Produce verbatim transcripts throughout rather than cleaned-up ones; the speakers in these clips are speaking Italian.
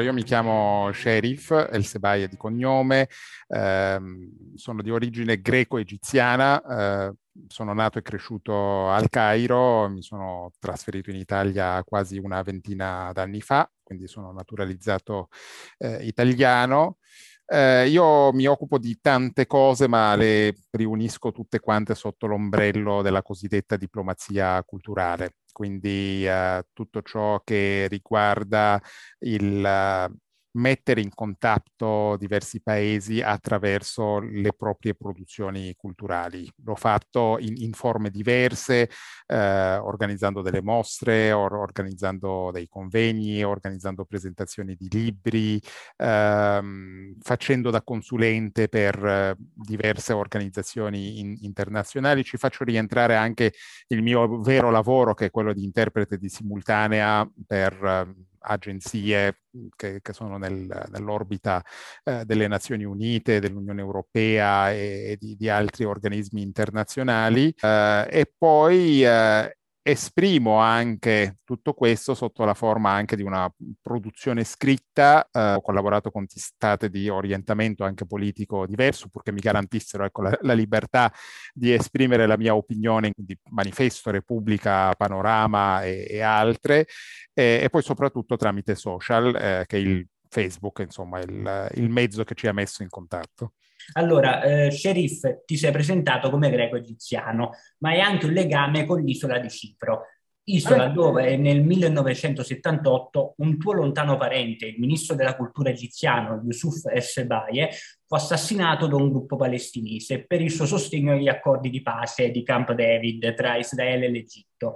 Allora, io mi chiamo Sherif El Sebaia di cognome, ehm, sono di origine greco-egiziana, eh, sono nato e cresciuto al Cairo, mi sono trasferito in Italia quasi una ventina d'anni fa, quindi sono naturalizzato eh, italiano. Eh, io mi occupo di tante cose, ma le riunisco tutte quante sotto l'ombrello della cosiddetta diplomazia culturale, quindi eh, tutto ciò che riguarda il eh, mettere in contatto diversi paesi attraverso le proprie produzioni culturali. L'ho fatto in, in forme diverse, eh, organizzando delle mostre, or- organizzando dei convegni, organizzando presentazioni di libri, ehm, facendo da consulente per eh, diverse organizzazioni in- internazionali. Ci faccio rientrare anche il mio vero lavoro, che è quello di interprete di simultanea per eh, agenzie che, che sono nel, nell'orbita eh, delle Nazioni Unite, dell'Unione Europea e, e di, di altri organismi internazionali, eh, e poi eh, esprimo anche tutto questo sotto la forma anche di una produzione scritta. Eh, ho collaborato con testate di orientamento anche politico diverso, purché mi garantissero ecco, la, la libertà di esprimere la mia opinione, quindi Manifesto, Repubblica, Panorama e, e altre, e, e poi soprattutto tramite social, eh, che è il Facebook, insomma, il, il mezzo che ci ha messo in contatto. Allora, eh, Sherif, ti sei presentato come greco-egiziano, ma hai anche un legame con l'isola di Cipro, isola eh. dove nel millenovecentosettantotto un tuo lontano parente, il ministro della cultura egiziano Yusuf al Sebaia, fu assassinato da un gruppo palestinese per il suo sostegno agli accordi di pace di Camp David tra Israele e l'Egitto.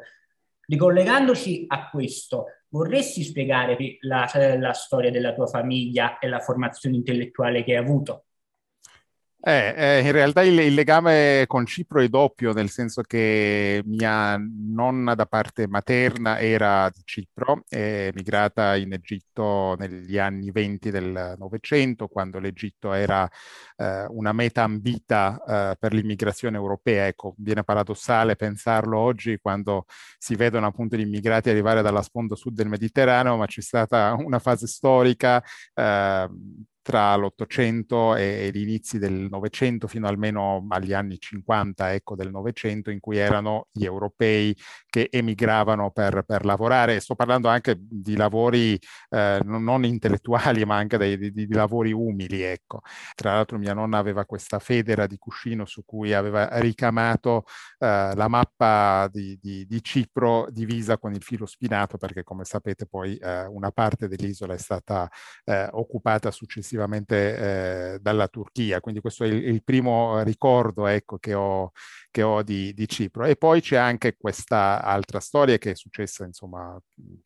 Ricollegandoci a questo, vorresti spiegare la, la storia della tua famiglia e la formazione intellettuale che hai avuto? Eh, eh, in realtà il, il legame con Cipro è doppio, nel senso che mia nonna da parte materna era di Cipro, è emigrata in Egitto negli anni venti del Novecento, quando l'Egitto era eh, una meta ambita eh, per l'immigrazione europea. Ecco, viene paradossale pensarlo oggi, quando si vedono appunto gli immigrati arrivare dalla sponda sud del Mediterraneo, ma c'è stata una fase storica eh, tra l'Ottocento e gli inizi del Novecento, fino almeno agli anni cinquanta ecco, del Novecento, in cui erano gli europei che emigravano per, per lavorare. Sto parlando anche di lavori eh, non intellettuali, ma anche dei, di, di lavori umili. Ecco. Tra l'altro mia nonna aveva questa federa di cuscino su cui aveva ricamato eh, la mappa di, di, di Cipro divisa con il filo spinato, perché come sapete poi eh, una parte dell'isola è stata eh, occupata successivamente Eh, dalla Turchia, quindi questo è il, il primo ricordo ecco, che ho, che ho di, di Cipro. E poi c'è anche questa altra storia che è successa insomma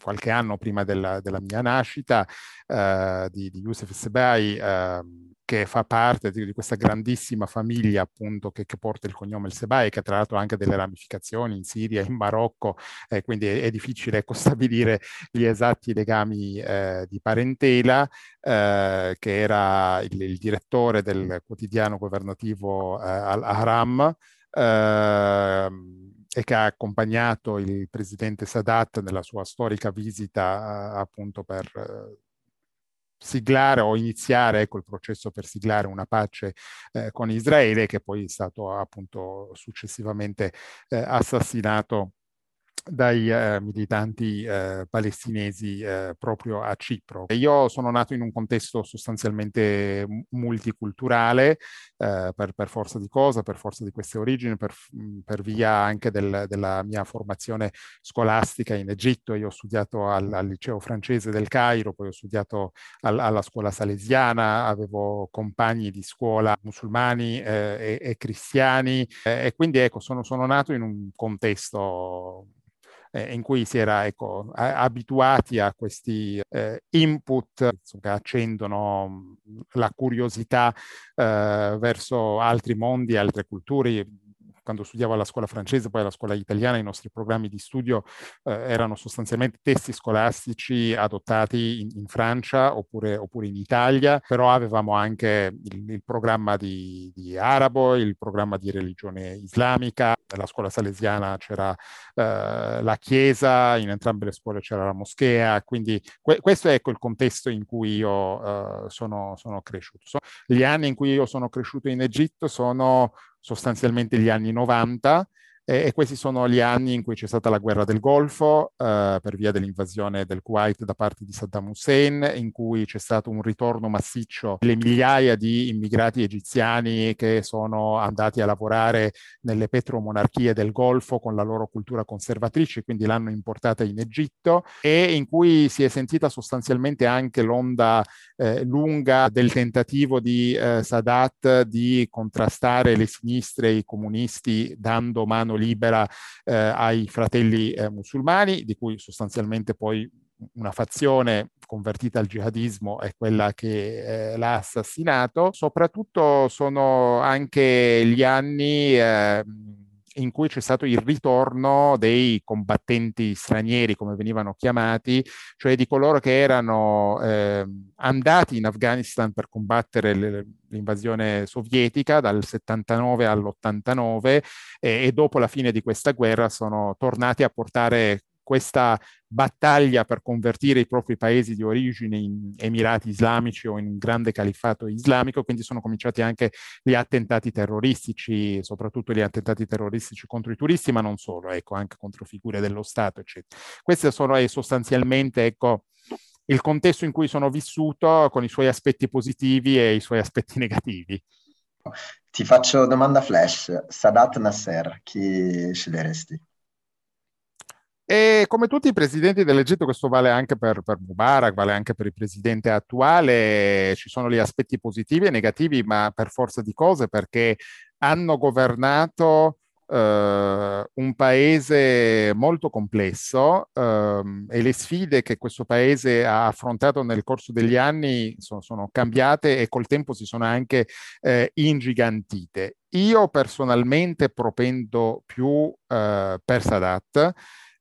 qualche anno prima della, della mia nascita, eh, di, di Yusuf al-Sibai, eh, che fa parte di, di questa grandissima famiglia appunto che, che porta il cognome El Sebaia, che tra l'altro ha anche delle ramificazioni in Siria, in Marocco, eh, quindi è, è difficile ecco, stabilire gli esatti legami eh, di parentela, eh, che era il, il direttore del quotidiano governativo eh, Al-Ahram, eh, e che ha accompagnato il presidente Sadat nella sua storica visita eh, appunto per... Eh, siglare o iniziare ecco, il processo per siglare una pace eh, con Israele, che poi è stato appunto successivamente eh, assassinato dai eh, militanti eh, palestinesi eh, proprio a Cipro. Io sono nato in un contesto sostanzialmente multiculturale, eh, per, per forza di cosa, per forza di queste origini, per, per via anche del, della mia formazione scolastica in Egitto. Io ho studiato al, al liceo francese del Cairo, poi ho studiato al, alla scuola salesiana, avevo compagni di scuola musulmani eh, e, e cristiani, eh, e quindi ecco, sono, sono nato in un contesto in cui si era ecco, abituati a questi eh, input che accendono la curiosità eh, verso altri mondi, altre culture. quando studiavo alla scuola francese, poi alla scuola italiana, i nostri programmi di studio eh, erano sostanzialmente testi scolastici adottati in, in Francia oppure, oppure in Italia, però avevamo anche il, il programma di, di arabo, il programma di religione islamica. Nella scuola salesiana c'era eh, la chiesa, in entrambe le scuole c'era la moschea, quindi que- questo è ecco, il contesto in cui io eh, sono, sono cresciuto. So, gli anni in cui io sono cresciuto in Egitto sono sostanzialmente gli anni novanta, e, e questi sono gli anni in cui c'è stata la guerra del Golfo eh, per via dell'invasione del Kuwait da parte di Saddam Hussein, in cui c'è stato un ritorno massiccio delle migliaia di immigrati egiziani che sono andati a lavorare nelle petromonarchie del Golfo con la loro cultura conservatrice, quindi l'hanno importata in Egitto, e in cui si è sentita sostanzialmente anche l'onda eh, lunga del tentativo di eh, Sadat di contrastare le sinistre e i comunisti dando mano libera eh, ai fratelli eh, musulmani, di cui sostanzialmente poi una fazione convertita al jihadismo è quella che eh, l'ha assassinato. Soprattutto sono anche gli anni eh, in cui c'è stato il ritorno dei combattenti stranieri, come venivano chiamati, cioè di coloro che erano eh, andati in Afghanistan per combattere le, l'invasione sovietica dal settantanove all'ottantanove e, e dopo la fine di questa guerra sono tornati a portare questa battaglia per convertire i propri paesi di origine in Emirati Islamici o in un grande califfato islamico. Quindi sono cominciati anche gli attentati terroristici, soprattutto gli attentati terroristici contro i turisti, ma non solo, ecco, anche contro figure dello Stato, eccetera. Queste sono eh, sostanzialmente, ecco, il contesto in cui sono vissuto, con i suoi aspetti positivi e i suoi aspetti negativi. Ti faccio domanda flash. Sadat, Nasser, chi sceglieresti? E come tutti i presidenti dell'Egitto, questo vale anche per, per Mubarak, vale anche per il presidente attuale, ci sono gli aspetti positivi e negativi, ma per forza di cose, perché hanno governato eh, un paese molto complesso eh, e le sfide che questo paese ha affrontato nel corso degli anni sono, sono cambiate e col tempo si sono anche eh, ingigantite. Io personalmente propendo più eh, per Sadat,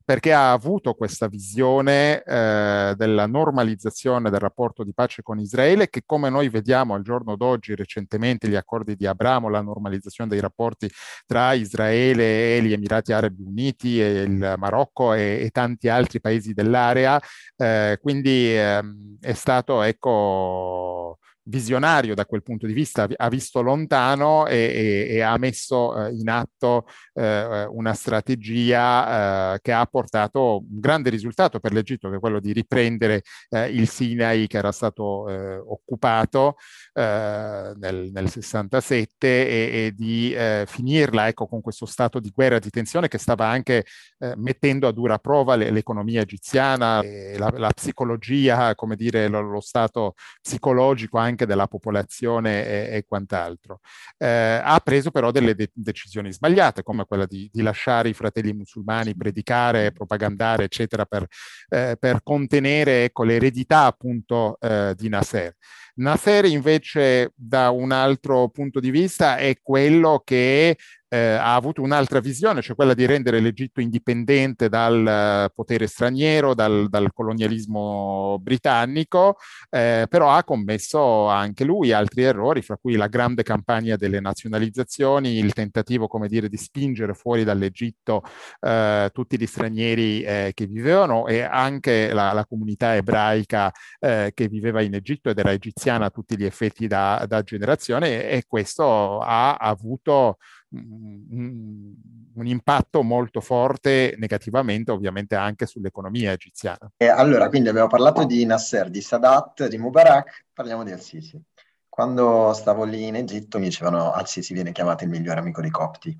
perché ha avuto questa visione eh, della normalizzazione del rapporto di pace con Israele, che come noi vediamo al giorno d'oggi recentemente gli accordi di Abramo, la normalizzazione dei rapporti tra Israele e gli Emirati Arabi Uniti e il Marocco e, e tanti altri paesi dell'area, eh, quindi eh, è stato, ecco, visionario da quel punto di vista, ha visto lontano e, e, e ha messo in atto eh, una strategia eh, che ha portato un grande risultato per l'Egitto, che è quello di riprendere eh, il Sinai, che era stato eh, occupato eh, nel, nel sessantasette, e, e di eh, finirla, ecco, con questo stato di guerra, di tensione, che stava anche eh, mettendo a dura prova le, l'economia egiziana, e la, la psicologia, come dire, lo, lo stato psicologico anche della popolazione e, e quant'altro. Eh, ha preso però delle de- decisioni sbagliate, come quella di, di lasciare i fratelli musulmani predicare, propagandare, eccetera, per, eh, per contenere, ecco, l'eredità appunto eh, di Nasser. Nasser invece, da un altro punto di vista, è quello che eh, ha avuto un'altra visione, cioè quella di rendere l'Egitto indipendente dal uh, potere straniero, dal, dal colonialismo britannico, eh, però ha commesso anche lui altri errori, fra cui la grande campagna delle nazionalizzazioni, il tentativo, come dire, di spingere fuori dall'Egitto eh, tutti gli stranieri eh, che vivevano, e anche la, la comunità ebraica eh, che viveva in Egitto ed era egiziana a tutti gli effetti da, da generazione, e questo ha avuto un, un impatto molto forte negativamente, ovviamente, anche sull'economia egiziana. E allora, quindi abbiamo parlato di Nasser, di Sadat, di Mubarak, parliamo di al-Sisi. Quando stavo lì in Egitto mi dicevano: al-Sisi viene chiamato il migliore amico dei copti,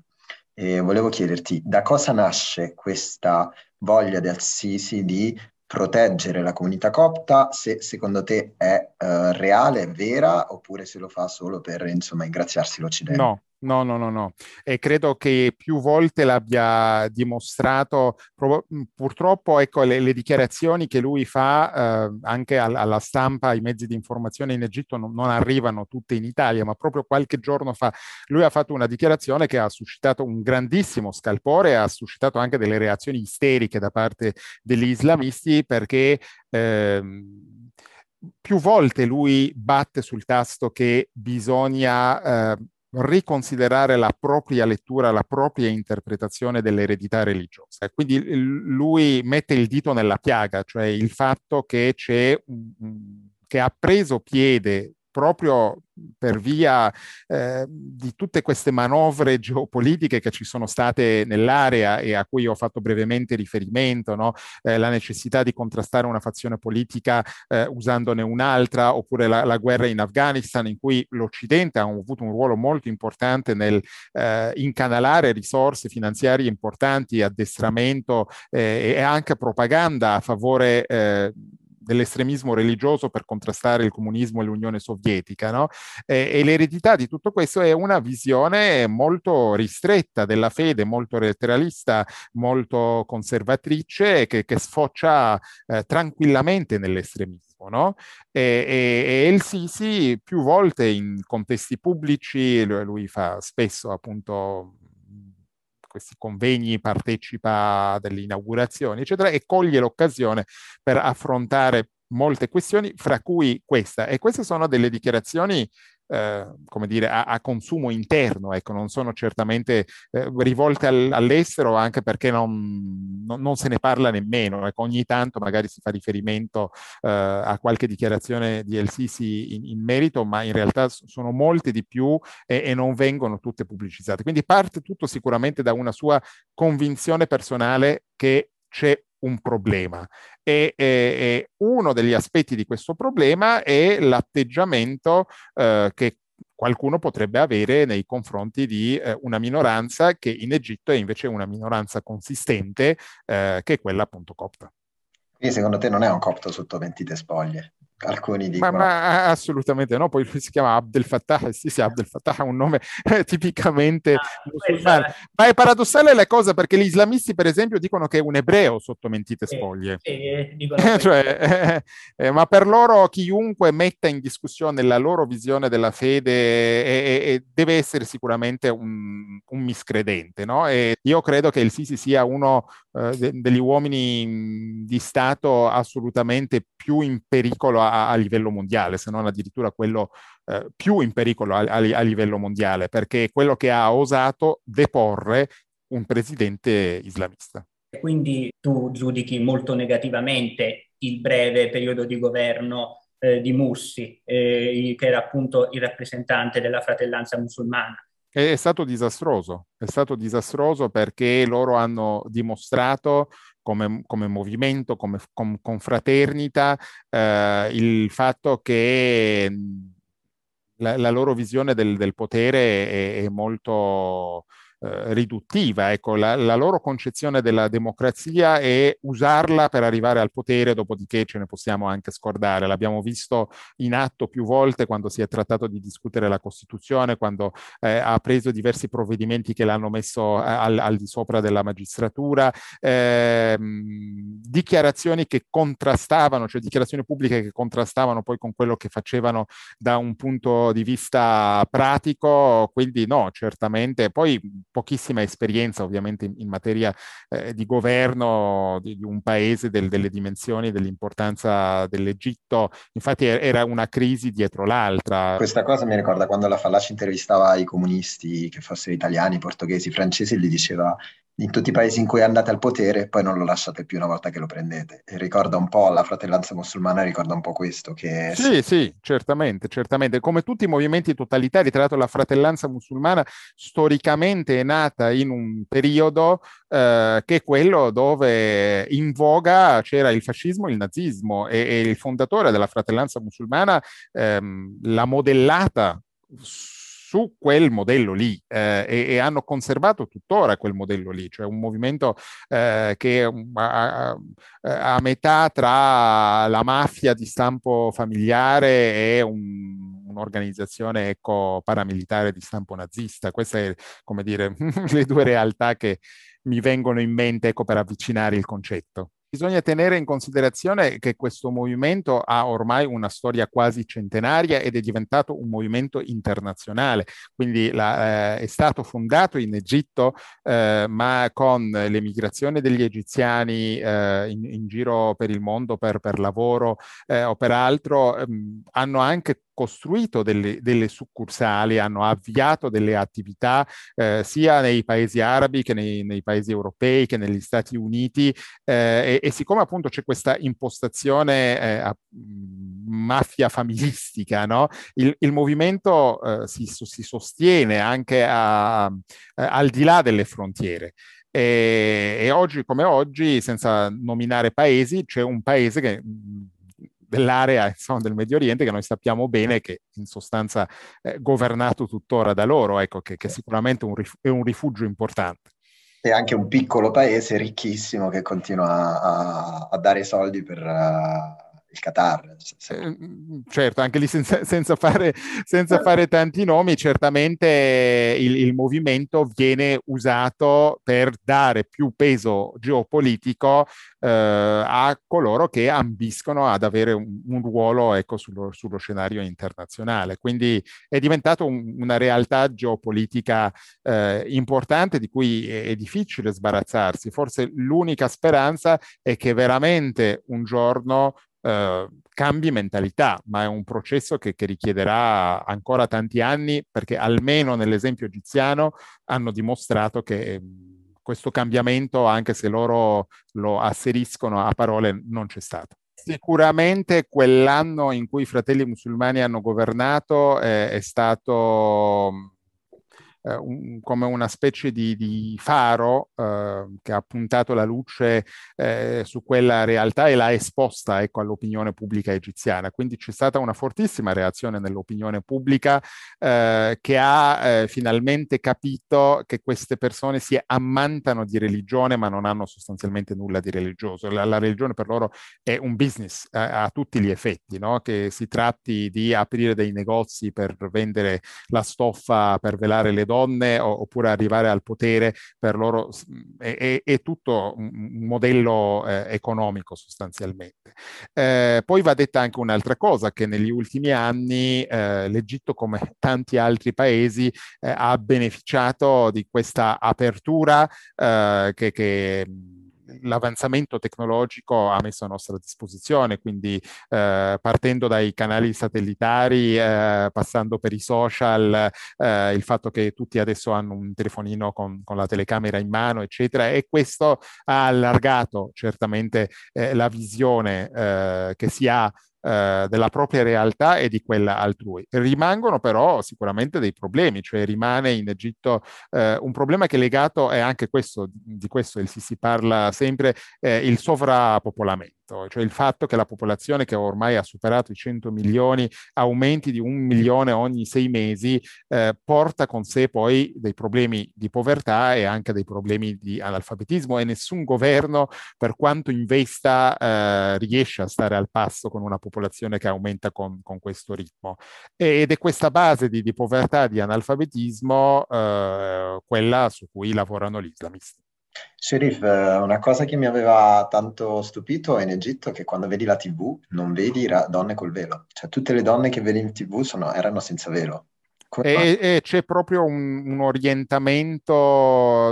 e volevo chiederti da cosa nasce questa voglia di al-Sisi di proteggere la comunità copta, se secondo te è uh, reale, vera, oppure se lo fa solo per, insomma, ingraziarsi l'Occidente? No, No, no, no, no. E credo che più volte l'abbia dimostrato. Purtroppo, ecco, le, le dichiarazioni che lui fa eh, anche al, alla stampa, ai mezzi di informazione in Egitto non, non arrivano tutte in Italia, ma proprio qualche giorno fa lui ha fatto una dichiarazione che ha suscitato un grandissimo scalpore, ha suscitato anche delle reazioni isteriche da parte degli islamisti, perché ehm, più volte lui batte sul tasto che bisogna eh, riconsiderare la propria lettura, la propria interpretazione dell'eredità religiosa. Quindi lui mette il dito nella piaga, cioè il fatto che c'è, che ha preso piede proprio per via eh, di tutte queste manovre geopolitiche che ci sono state nell'area e a cui ho fatto brevemente riferimento, no? Eh, la necessità di contrastare una fazione politica eh, usandone un'altra, oppure la, la guerra in Afghanistan, in cui l'Occidente ha avuto un ruolo molto importante nel eh, incanalare risorse finanziarie importanti, addestramento eh, e anche propaganda a favore eh, dell'estremismo religioso per contrastare il comunismo e l'Unione Sovietica, no? E, e l'eredità di tutto questo è una visione molto ristretta della fede, molto letteralista, molto conservatrice, che, che sfocia eh, tranquillamente nell'estremismo. No? E, e, e el-Sisi più volte in contesti pubblici, lui, lui fa spesso appunto questi convegni, partecipa a delle inaugurazioni, eccetera, e coglie l'occasione per affrontare molte questioni, fra cui questa. E queste sono delle dichiarazioni, eh, come dire, a, a consumo interno, ecco, non sono certamente eh, rivolte al, all'estero, anche perché non, non, non se ne parla nemmeno. Ecco, ogni tanto magari si fa riferimento eh, a qualche dichiarazione di el-Sisi in, in merito, ma in realtà sono molte di più e, e non vengono tutte pubblicizzate. Quindi parte tutto sicuramente da una sua convinzione personale che c'è un problema, e, e, e uno degli aspetti di questo problema è l'atteggiamento eh, che qualcuno potrebbe avere nei confronti di eh, una minoranza che in Egitto è invece una minoranza consistente, eh, che è quella appunto copta. Quindi secondo te non è un copto sotto ventite spoglie? Alcuni dicono. Ma, ma assolutamente no, poi lui si chiama Abdel Fattah, sì sì, Abdel Fattah è un nome eh, tipicamente ah, musulmano, è... ma è paradossale la cosa, perché gli islamisti per esempio dicono che è un ebreo sotto mentite spoglie, eh, eh, cioè, eh, eh, ma per loro chiunque metta in discussione la loro visione della fede eh, eh, deve essere sicuramente un, un miscredente, no? E io credo che el-Sisi sia uno eh, de- degli uomini di Stato assolutamente più in pericolo a A, a livello mondiale, se non addirittura quello eh, più in pericolo a, a, a livello mondiale, perché è quello che ha osato deporre un presidente islamista. Quindi tu giudichi molto negativamente il breve periodo di governo eh, di Morsi, eh, che era appunto il rappresentante della Fratellanza Musulmana. È stato disastroso, è stato disastroso perché loro hanno dimostrato come, come movimento, come confraternita, eh, il fatto che la, la loro visione del, del potere è, è molto eh, riduttiva, ecco, la, la loro concezione della democrazia è usarla per arrivare al potere, dopodiché ce ne possiamo anche scordare. L'abbiamo visto in atto più volte quando si è trattato di discutere la Costituzione, quando eh, ha preso diversi provvedimenti che l'hanno messo al, al di sopra della magistratura, eh, dichiarazioni che contrastavano, cioè dichiarazioni pubbliche che contrastavano poi con quello che facevano da un punto di vista pratico. Quindi no, certamente. Poi pochissima esperienza ovviamente in, in materia eh, di governo di, di un paese del, delle dimensioni, dell'importanza dell'Egitto. Infatti er, era una crisi dietro l'altra. Questa cosa mi ricorda quando la Fallaci intervistava i comunisti, che fossero italiani, portoghesi, francesi, e gli diceva: in tutti i paesi in cui andate al potere poi non lo lasciate più una volta che lo prendete. E ricorda un po' la Fratellanza Musulmana, ricorda un po' questo. Che... Sì, sì, certamente, certamente. Come tutti i movimenti totalitari, tra l'altro la Fratellanza Musulmana storicamente è nata in un periodo eh, che è quello dove in voga c'era il fascismo e il nazismo, e, e il fondatore della Fratellanza Musulmana ehm, l'ha modellata su quel modello lì, eh, e, e hanno conservato tuttora quel modello lì, cioè un movimento eh, che a, a metà tra la mafia di stampo familiare e un un'organizzazione eco-paramilitare di stampo nazista. Queste, come dire, le due realtà che mi vengono in mente, ecco, per avvicinare il concetto. Bisogna tenere in considerazione che questo movimento ha ormai una storia quasi centenaria ed è diventato un movimento internazionale, quindi la, eh, è stato fondato in Egitto, eh, ma con l'emigrazione degli egiziani eh, in, in giro per il mondo per, per lavoro eh, o per altro, eh, hanno anche costruito delle, delle succursali, hanno avviato delle attività eh, sia nei paesi arabi che nei, nei paesi europei, che negli Stati Uniti, eh, e, e siccome appunto c'è questa impostazione eh, a, mafia familistica, no? il, il movimento eh, si, si sostiene anche a, a, al di là delle frontiere. E, e oggi come oggi, senza nominare paesi, c'è un paese che... dell'area, insomma, del Medio Oriente, che noi sappiamo bene che in sostanza è eh, governato tuttora da loro, ecco, che, che sicuramente un rif- è un rifugio importante. E anche un piccolo paese ricchissimo che continua a, a dare soldi per... Uh... il Qatar. Certo, anche lì senza, senza, fare, senza fare tanti nomi, certamente il, il movimento viene usato per dare più peso geopolitico eh, a coloro che ambiscono ad avere un, un ruolo, ecco, sullo, sullo scenario internazionale. Quindi è diventato un, una realtà geopolitica eh, importante, di cui è, è difficile sbarazzarsi. Forse l'unica speranza è che veramente un giorno Uh, cambi mentalità, ma è un processo che, che richiederà ancora tanti anni, perché almeno nell'esempio egiziano hanno dimostrato che mh, questo cambiamento, anche se loro lo asseriscono a parole, non c'è stato. Sicuramente quell'anno in cui i Fratelli Musulmani hanno governato eh, è stato... Un, come una specie di, di faro eh, che ha puntato la luce eh, su quella realtà e l'ha esposta, ecco, all'opinione pubblica egiziana. Quindi c'è stata una fortissima reazione nell'opinione pubblica eh, che ha eh, finalmente capito che queste persone si ammantano di religione, ma non hanno sostanzialmente nulla di religioso. La, la religione per loro è un business eh, a tutti gli effetti, no? Che si tratti di aprire dei negozi per vendere la stoffa, per velare le donne, Donne, oppure arrivare al potere, per loro è, è, è tutto un modello eh, economico sostanzialmente. Eh, poi va detta anche un'altra cosa, che negli ultimi anni eh, l'Egitto, come tanti altri paesi, eh, ha beneficiato di questa apertura eh, che... che l'avanzamento tecnologico ha messo a nostra disposizione, quindi eh, partendo dai canali satellitari, eh, passando per i social, eh, il fatto che tutti adesso hanno un telefonino con, con la telecamera in mano, eccetera, e questo ha allargato certamente eh, la visione eh, che si ha della propria realtà e di quella altrui. Rimangono però sicuramente dei problemi, cioè rimane in Egitto eh, un problema che è legato, e anche questo, di questo il Sisi parla sempre, eh, il sovrappopolamento, cioè il fatto che la popolazione, che ormai ha superato i cento milioni, aumenti di un milione ogni sei mesi, eh, porta con sé poi dei problemi di povertà e anche dei problemi di analfabetismo, e nessun governo, per quanto investa, eh, riesce a stare al passo con una popolazione popolazione che aumenta con, con questo ritmo. Ed è questa base di, di povertà, di analfabetismo, eh, quella su cui lavorano gli islamisti. Sherif, una cosa che mi aveva tanto stupito in Egitto è che quando vedi la tivù non vedi ra- donne col velo, cioè tutte le donne che vedi in tivù sono, erano senza velo. E, e c'è proprio un, un orientamento,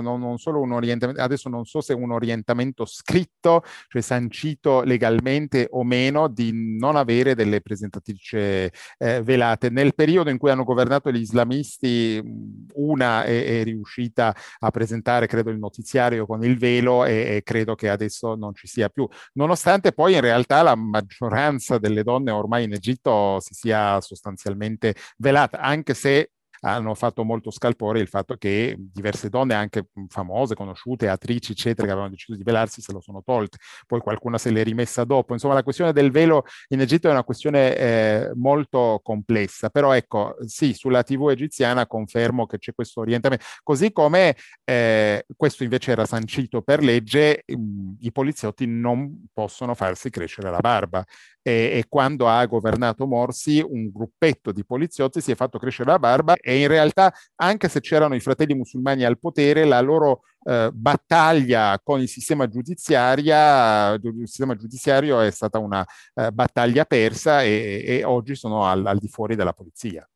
non, non solo un orientamento, adesso non so se un orientamento scritto, cioè sancito legalmente o meno, di non avere delle presentatrici eh, velate. Nel periodo in cui hanno governato gli islamisti, una è, è riuscita a presentare, credo, il notiziario con il velo, e, e credo che adesso non ci sia più, nonostante poi in realtà la maggioranza delle donne ormai in Egitto si sia sostanzialmente velata, anche se hanno fatto molto scalpore il fatto che diverse donne, anche famose, conosciute, attrici, eccetera, che avevano deciso di velarsi, se lo sono tolte. Poi qualcuna se l'è rimessa dopo. Insomma, la questione del velo in Egitto è una questione eh, molto complessa. Però ecco, sì, sulla tivù egiziana confermo che c'è questo orientamento. Così come eh, questo invece era sancito per legge, i poliziotti non possono farsi crescere la barba. E, e quando ha governato Morsi, un gruppetto di poliziotti si è fatto crescere la barba, e in realtà, anche se c'erano i fratelli musulmani al potere, la loro eh, battaglia con il sistema giudiziaria, il sistema giudiziario è stata una eh, battaglia persa, e, e oggi sono al, al di fuori della polizia.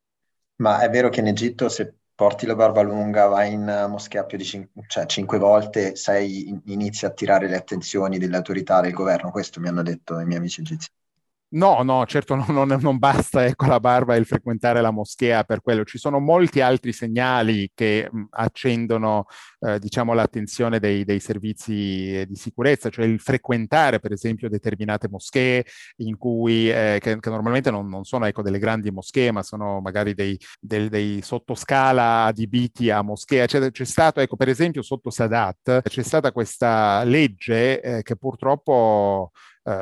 Ma è vero che in Egitto, se porti la barba lunga, vai in moschea più di cinque, cioè cinque volte, sei, inizi a attirare le attenzioni delle autorità del governo? Questo mi hanno detto i miei amici egiziani. No, no, certo non, non basta, ecco, la barba e il frequentare la moschea per quello. Ci sono molti altri segnali che accendono eh, diciamo, l'attenzione dei, dei servizi di sicurezza, cioè il frequentare per esempio determinate moschee in cui, eh, che, che normalmente non, non sono, ecco, delle grandi moschee, ma sono magari dei, dei, dei sottoscala adibiti a moschea. C'è, c'è stato, ecco, per esempio sotto Sadat c'è stata questa legge eh, che purtroppo Uh,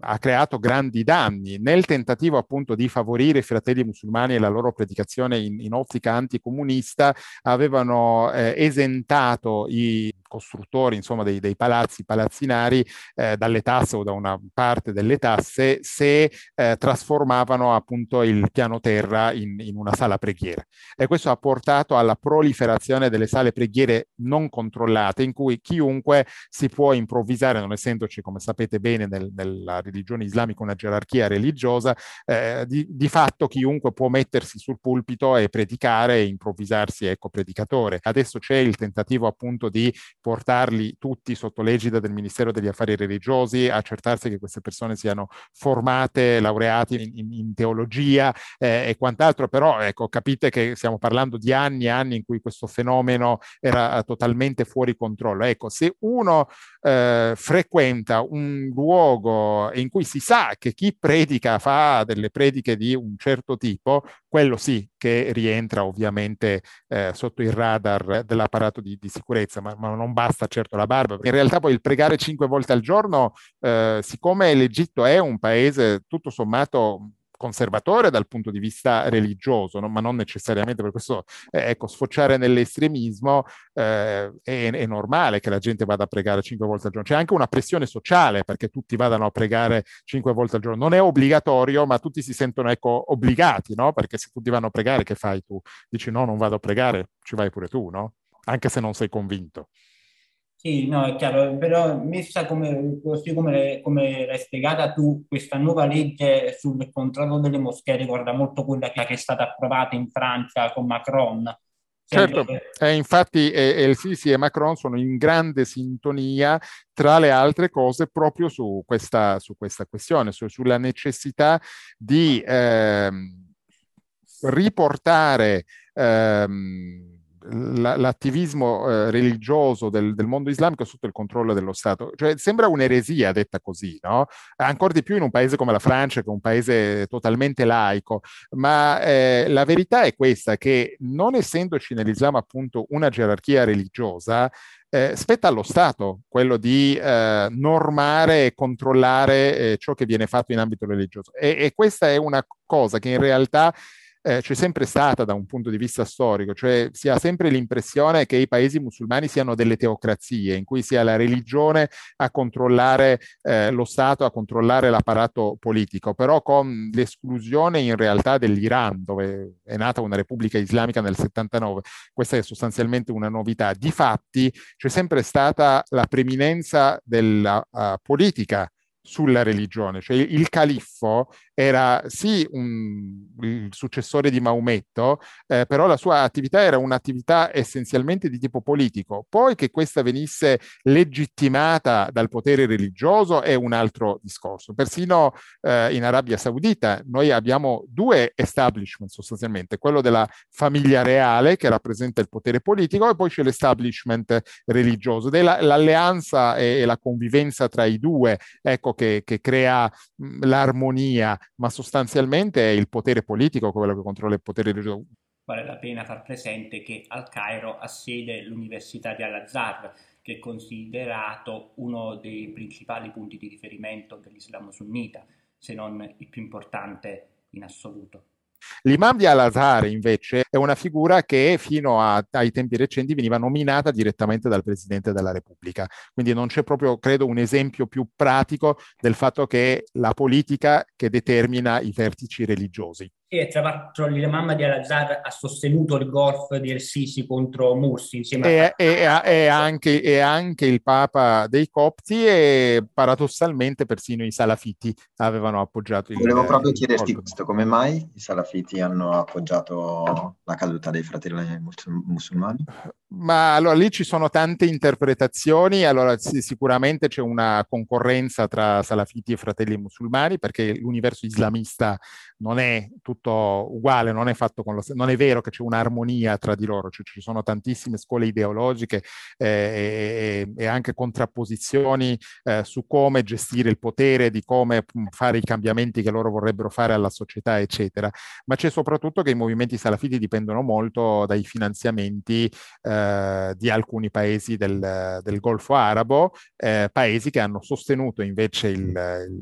ha creato grandi danni nel tentativo appunto di favorire i fratelli musulmani e la loro predicazione in, in ottica anticomunista. Avevano eh, esentato i costruttori, insomma, dei, dei palazzi palazzinari eh, dalle tasse, o da una parte delle tasse, se eh, trasformavano appunto il piano terra in, in una sala preghiera. E questo ha portato alla proliferazione delle sale preghiere non controllate, in cui chiunque si può improvvisare, non essendoci, come sapete bene, nel nella religione islamica una gerarchia religiosa, eh, di, di fatto chiunque può mettersi sul pulpito e predicare e improvvisarsi, ecco, predicatore. Adesso c'è il tentativo appunto di portarli tutti sotto l'egida del Ministero degli Affari Religiosi, accertarsi che queste persone siano formate, laureate in, in, in teologia eh, e quant'altro. Però ecco, capite che stiamo parlando di anni e anni in cui questo fenomeno era totalmente fuori controllo. Ecco, se uno eh, frequenta un luogo in cui si sa che chi predica fa delle prediche di un certo tipo, quello sì che rientra ovviamente eh, sotto il radar dell'apparato di, di sicurezza, ma, ma non basta certo la barba. In realtà poi il pregare cinque volte al giorno, eh, siccome l'Egitto è un paese tutto sommato conservatore dal punto di vista religioso, no? Ma non necessariamente, per questo eh, ecco, sfociare nell'estremismo eh, è, è normale che la gente vada a pregare cinque volte al giorno. C'è anche una pressione sociale perché tutti vadano a pregare cinque volte al giorno. Non è obbligatorio, ma tutti si sentono, ecco, obbligati, no? Perché se tutti vanno a pregare, che fai tu? Dici no, non vado a pregare, ci vai pure tu, no? Anche se non sei convinto. Sì, no, è chiaro, però messa come, così come, come l'hai spiegata tu, questa nuova legge sul controllo delle moschee ricorda molto quella che è stata approvata in Francia con Macron. Certo, eh, infatti eh, il Sisi e Macron sono in grande sintonia, tra le altre cose, proprio su questa, su questa questione, su, sulla necessità di eh, riportare... Eh, l'attivismo eh, religioso del, del mondo islamico sotto il controllo dello Stato. Cioè, sembra un'eresia detta così, no? Ancora di più in un paese come la Francia, che è un paese totalmente laico, ma eh, la verità è questa, che non essendoci nell'Islam appunto una gerarchia religiosa, Eh, spetta allo Stato quello di eh, normare e controllare eh, ciò che viene fatto in ambito religioso. E, e questa è una cosa che in realtà Eh, c'è sempre stata da un punto di vista storico, cioè si ha sempre l'impressione che i paesi musulmani siano delle teocrazie, in cui sia la religione a controllare eh, lo Stato, a controllare l'apparato politico, però con l'esclusione in realtà dell'Iran, dove è nata una repubblica islamica nel settantanove, questa è sostanzialmente una novità. Difatti c'è sempre stata la preminenza della uh, politica sulla religione, cioè il califfo era sì un, il successore di Maometto, eh, però la sua attività era un'attività essenzialmente di tipo politico. Poi che questa venisse legittimata dal potere religioso è un altro discorso. Persino eh, in Arabia Saudita noi abbiamo due establishment sostanzialmente, quello della famiglia reale che rappresenta il potere politico, e poi c'è l'establishment religioso. Della, l'alleanza e, e la convivenza tra i due, ecco, Che, che crea l'armonia, ma sostanzialmente è il potere politico quello che controlla il potere religioso. Vale la pena far presente che al Cairo ha sede l'Università di Al-Azhar, che è considerato uno dei principali punti di riferimento dell'Islam sunnita, se non il più importante in assoluto. L'imam di Al-Azhar invece è una figura che fino a, ai tempi recenti veniva nominata direttamente dal Presidente della Repubblica, quindi non c'è proprio, credo, un esempio più pratico del fatto che è la politica che determina i vertici religiosi. E tra l'altro l'imam di Al-Azhar ha sostenuto il golf di el-Sisi contro Morsi insieme a... E, e, e, anche, e anche il Papa dei Copti, e paradossalmente persino i Salafiti avevano appoggiato il... Volevo proprio chiederti questo, come mai i Salafiti hanno appoggiato la caduta dei Fratellanza Musulmani? Ma allora lì ci sono tante interpretazioni. Allora sì, sicuramente c'è una concorrenza tra salafiti e fratelli musulmani, perché l'universo islamista non è tutto uguale, non è fatto con lo, non è vero che c'è un'armonia tra di loro, cioè, ci sono tantissime scuole ideologiche eh, e, e anche contrapposizioni eh, su come gestire il potere, di come fare i cambiamenti che loro vorrebbero fare alla società, eccetera. Ma c'è soprattutto che i movimenti salafiti dipendono molto dai finanziamenti eh, di alcuni paesi del, del Golfo Arabo, eh, paesi che hanno sostenuto invece il, il,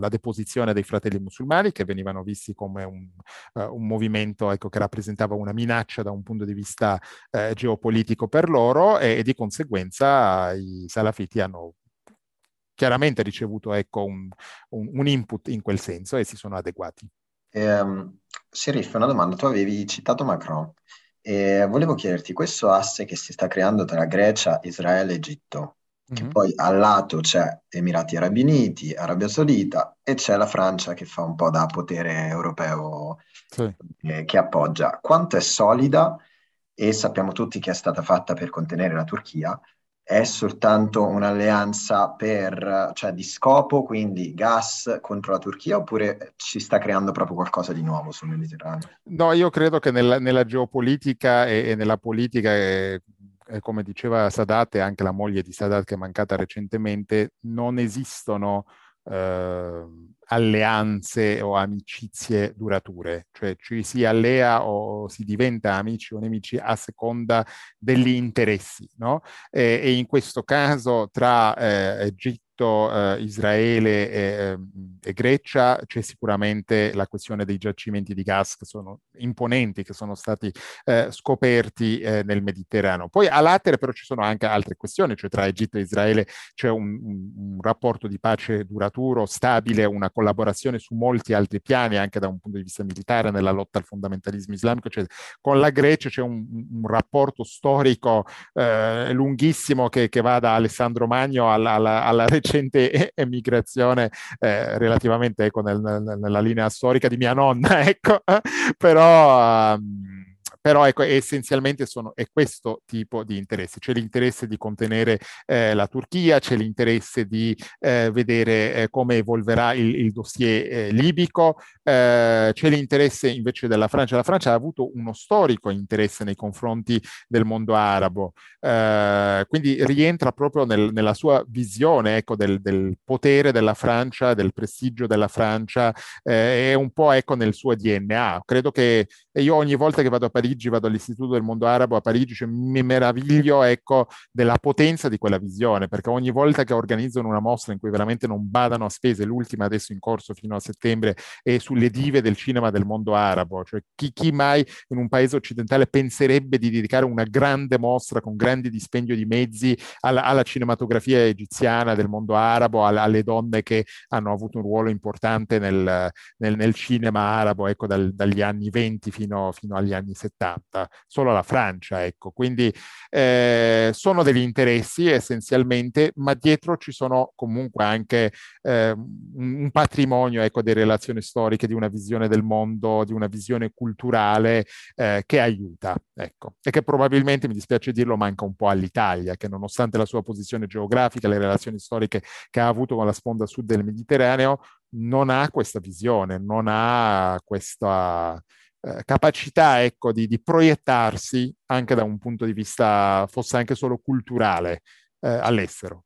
la deposizione dei fratelli musulmani, che venivano visti come un, uh, un movimento, ecco, che rappresentava una minaccia da un punto di vista uh, geopolitico per loro, e, e di conseguenza i salafiti hanno chiaramente ricevuto, ecco, un, un, un input in quel senso e si sono adeguati. Um, Sherif, una domanda. Tu avevi citato Macron. E volevo chiederti, questo asse che si sta creando tra Grecia, Israele e Egitto, che mm-hmm. poi al lato c'è Emirati Arabi Uniti, Arabia Saudita, e c'è la Francia che fa un po' da potere europeo, sì. eh, che appoggia. Quanto è solida, e sappiamo tutti che è stata fatta per contenere la Turchia, è soltanto un'alleanza per, cioè, di scopo, quindi gas contro la Turchia, oppure ci sta creando proprio qualcosa di nuovo sul Mediterraneo? No, io credo che nella, nella geopolitica e, e nella politica... E... come diceva Sadat, e anche la moglie di Sadat che è mancata recentemente, non esistono eh, alleanze o amicizie durature, cioè ci si allea o si diventa amici o nemici a seconda degli interessi, no? E, e in questo caso tra eh, Egitto, Uh, Israele e, e Grecia c'è sicuramente la questione dei giacimenti di gas che sono imponenti, che sono stati uh, scoperti uh, nel Mediterraneo. Poi a latere però ci sono anche altre questioni, cioè tra Egitto e Israele c'è un, un, un rapporto di pace duraturo, stabile, una collaborazione su molti altri piani, anche da un punto di vista militare, nella lotta al fondamentalismo islamico, cioè. Con la Grecia c'è un, un rapporto storico uh, lunghissimo che, che va da Alessandro Magno alla, alla, alla recente emigrazione eh, relativamente, ecco, nel, nel, nella linea storica di mia nonna, ecco, però... Um... Però ecco, essenzialmente sono, è questo tipo di interessi. C'è l'interesse di contenere eh, la Turchia, c'è l'interesse di eh, vedere eh, come evolverà il, il dossier eh, libico, eh, c'è l'interesse invece della Francia. La Francia ha avuto uno storico interesse nei confronti del mondo arabo, eh, quindi rientra proprio nel, nella sua visione, ecco, del, del potere della Francia, del prestigio della Francia, eh, è un po', ecco, nel suo D N A. Credo che io ogni volta che vado a Parigi, vado all'Istituto del Mondo Arabo a Parigi, cioè, mi meraviglio, ecco, della potenza di quella visione, perché ogni volta che organizzano una mostra in cui veramente non badano a spese, l'ultima adesso in corso fino a settembre è sulle dive del cinema del mondo arabo, cioè chi, chi mai in un paese occidentale penserebbe di dedicare una grande mostra con grandi dispendio di mezzi alla, alla cinematografia egiziana del mondo arabo, alla, alle donne che hanno avuto un ruolo importante nel, nel, nel cinema arabo, ecco, dal, dagli anni venti fino, fino agli anni settanta. Solo la Francia, ecco, quindi eh, sono degli interessi essenzialmente, ma dietro ci sono comunque anche eh, un patrimonio, ecco, delle relazioni storiche, di una visione del mondo, di una visione culturale eh, che aiuta, ecco, e che probabilmente, mi dispiace dirlo, manca un po' all'Italia, che nonostante la sua posizione geografica, le relazioni storiche che ha avuto con la sponda sud del Mediterraneo, non ha questa visione, non ha questa... capacità, ecco, di, di proiettarsi anche da un punto di vista, fosse anche solo culturale, eh, all'estero.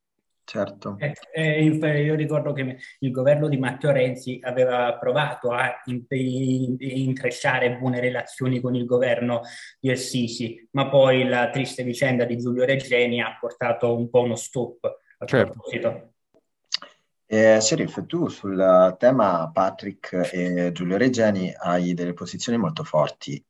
Certo. Eh, eh, io, io ricordo che il governo di Matteo Renzi aveva provato a in, in, intrecciare buone relazioni con il governo di el-Sisi, ma poi la triste vicenda di Giulio Reggeni ha portato un po' uno stop a certo. proposito. Eh, Sherif, tu sul tema Patrick e Giulio Reggeni hai delle posizioni molto forti.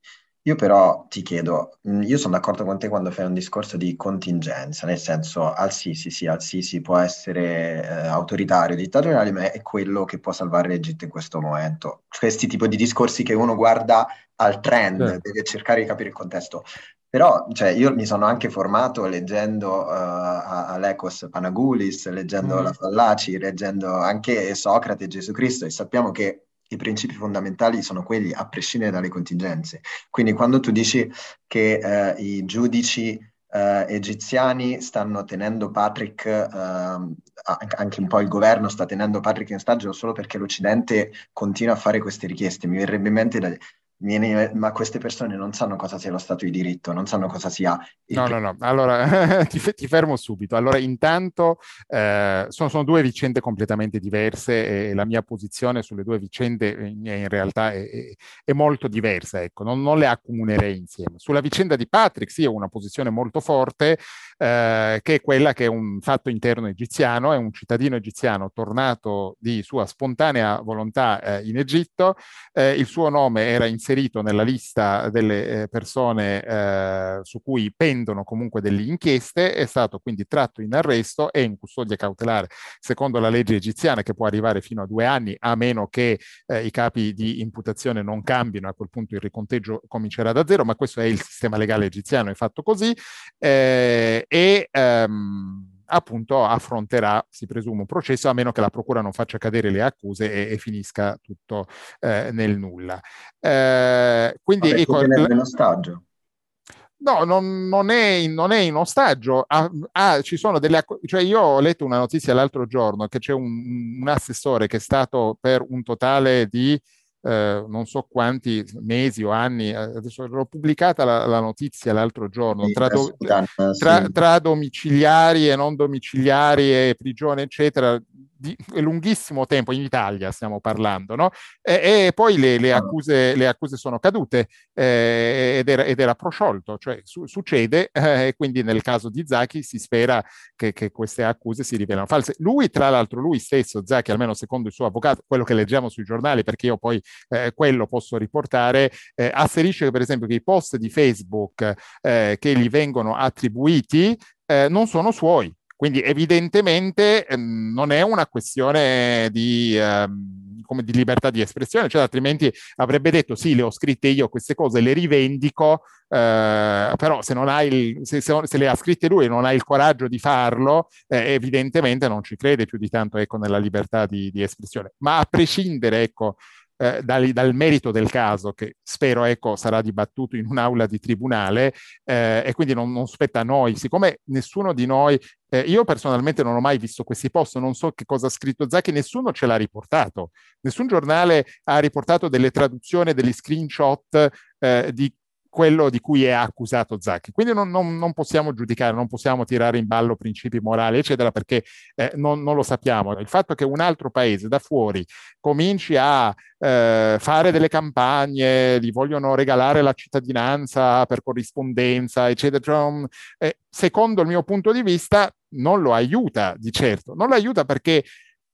Io però ti chiedo, io sono d'accordo con te quando fai un discorso di contingenza, nel senso al-Sisi, sì, al-Sisi può essere eh, autoritario, dittatoriale, ma è quello che può salvare l'Egitto in questo momento. Questi tipi di discorsi che uno guarda al trend, sì. deve cercare di capire il contesto. Però cioè, io mi sono anche formato leggendo uh, Alekos Panagoulis, leggendo mm. la Fallaci, leggendo anche Socrate e Gesù Cristo, e sappiamo che i principi fondamentali sono quelli a prescindere dalle contingenze. Quindi quando tu dici che eh, i giudici eh, egiziani stanno tenendo Patrick, eh, anche un po' il governo sta tenendo Patrick in ostaggio solo perché l'Occidente continua a fare queste richieste, mi verrebbe in mente da... ma queste persone non sanno cosa sia lo Stato di diritto, non sanno cosa sia... Il... No, no, no, allora ti, ti fermo subito. Allora, intanto eh, sono, sono due vicende completamente diverse e la mia posizione sulle due vicende in realtà è, è, è molto diversa, ecco, non, non le accomunerei insieme. Sulla vicenda di Patrick sì, ho una posizione molto forte, eh, che è quella che è un fatto interno egiziano, è un cittadino egiziano tornato di sua spontanea volontà eh, in Egitto, eh, il suo nome era in nella lista delle persone eh, su cui pendono comunque delle inchieste, è stato quindi tratto in arresto e in custodia cautelare secondo la legge egiziana, che può arrivare fino a due anni a meno che eh, i capi di imputazione non cambino. A quel punto il riconteggio comincerà da zero, ma questo è il sistema legale egiziano, è fatto così, eh, e ehm, appunto affronterà, si presume, un processo, a meno che la procura non faccia cadere le accuse e, e finisca tutto eh, nel nulla. Eh, quindi ecco, l'ostaggio. No, non, non, è, non è in ostaggio. Ah, ah, ci sono delle, cioè io ho letto una notizia l'altro giorno che c'è un, un assessore che è stato per un totale di Uh, non so quanti mesi o anni, adesso l'ho pubblicata la, la notizia l'altro giorno, tra, do, tra, tra domiciliari e non domiciliari e prigione eccetera, di lunghissimo tempo, in Italia stiamo parlando, no? E, e poi le, le, accuse, le accuse sono cadute eh, ed, era, ed era prosciolto, cioè su, succede, eh, e quindi nel caso di Zaki si spera che, che queste accuse si rivelano false. Lui, tra l'altro, lui stesso, Zaki, almeno secondo il suo avvocato, quello che leggiamo sui giornali, perché io poi eh, quello posso riportare, eh, asserisce che, per esempio, che i post di Facebook eh, che gli vengono attribuiti eh, non sono suoi. Quindi evidentemente ehm, non è una questione di, ehm, come di libertà di espressione, cioè altrimenti avrebbe detto sì, le ho scritte io queste cose, le rivendico, eh, però se, non ha il, se, se, se le ha scritte lui e non ha il coraggio di farlo, eh, evidentemente non ci crede più di tanto, ecco, nella libertà di, di espressione. Ma a prescindere, ecco, Eh, dal, dal merito del caso, che spero, ecco, sarà dibattuto in un'aula di tribunale, eh, e quindi non, non spetta a noi, siccome nessuno di noi, eh, io personalmente non ho mai visto questi post, non so che cosa ha scritto Zaki, nessuno ce l'ha riportato, nessun giornale ha riportato delle traduzioni, degli screenshot eh, di quello di cui è accusato Zaki, quindi non, non, non possiamo giudicare, non possiamo tirare in ballo principi morali eccetera, perché eh, non, non lo sappiamo. Il fatto che un altro paese da fuori cominci a eh, fare delle campagne, gli vogliono regalare la cittadinanza per corrispondenza eccetera, cioè, eh, secondo il mio punto di vista non lo aiuta di certo, non lo aiuta perché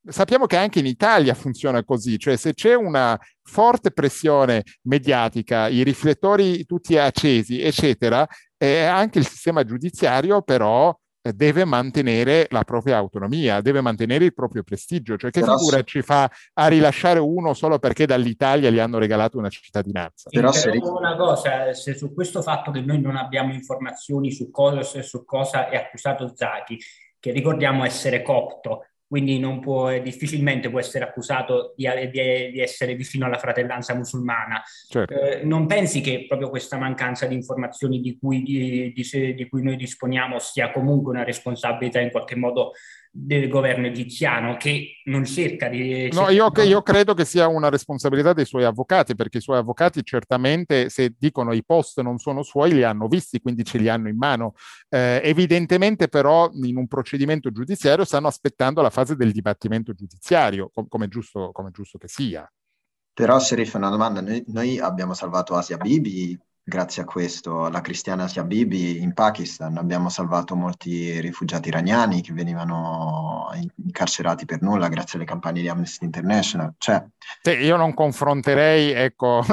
sappiamo che anche in Italia funziona così, cioè se c'è una forte pressione mediatica, i riflettori tutti accesi, eccetera, eh, anche il sistema giudiziario però eh, deve mantenere la propria autonomia, deve mantenere il proprio prestigio, cioè che però figura se... ci fa a rilasciare uno solo perché dall'Italia gli hanno regalato una cittadinanza. Però, però se... una cosa, se su questo fatto che noi non abbiamo informazioni su cosa, se su cosa è accusato Zaki, che ricordiamo essere copto, quindi non può, difficilmente può essere accusato di, di, di essere vicino alla Fratellanza Musulmana. Certo. Eh, non pensi che proprio questa mancanza di informazioni di cui, di, di, di cui noi disponiamo sia comunque una responsabilità in qualche modo del governo egiziano, che non cerca di... No, io, io credo che sia una responsabilità dei suoi avvocati, perché i suoi avvocati certamente, se dicono i post non sono suoi, li hanno visti, quindi ce li hanno in mano. Eh, evidentemente però in un procedimento giudiziario stanno aspettando la fase del dibattimento giudiziario, com- come giusto, come giusto che sia. Però, Sherif, una domanda. Noi, noi abbiamo salvato Asia Bibi, grazie a questo, la cristiana Asia Bibi in Pakistan, abbiamo salvato molti rifugiati iraniani che venivano incarcerati per nulla grazie alle campagne di Amnesty International. Cioè... Sì, io non confronterei, ecco,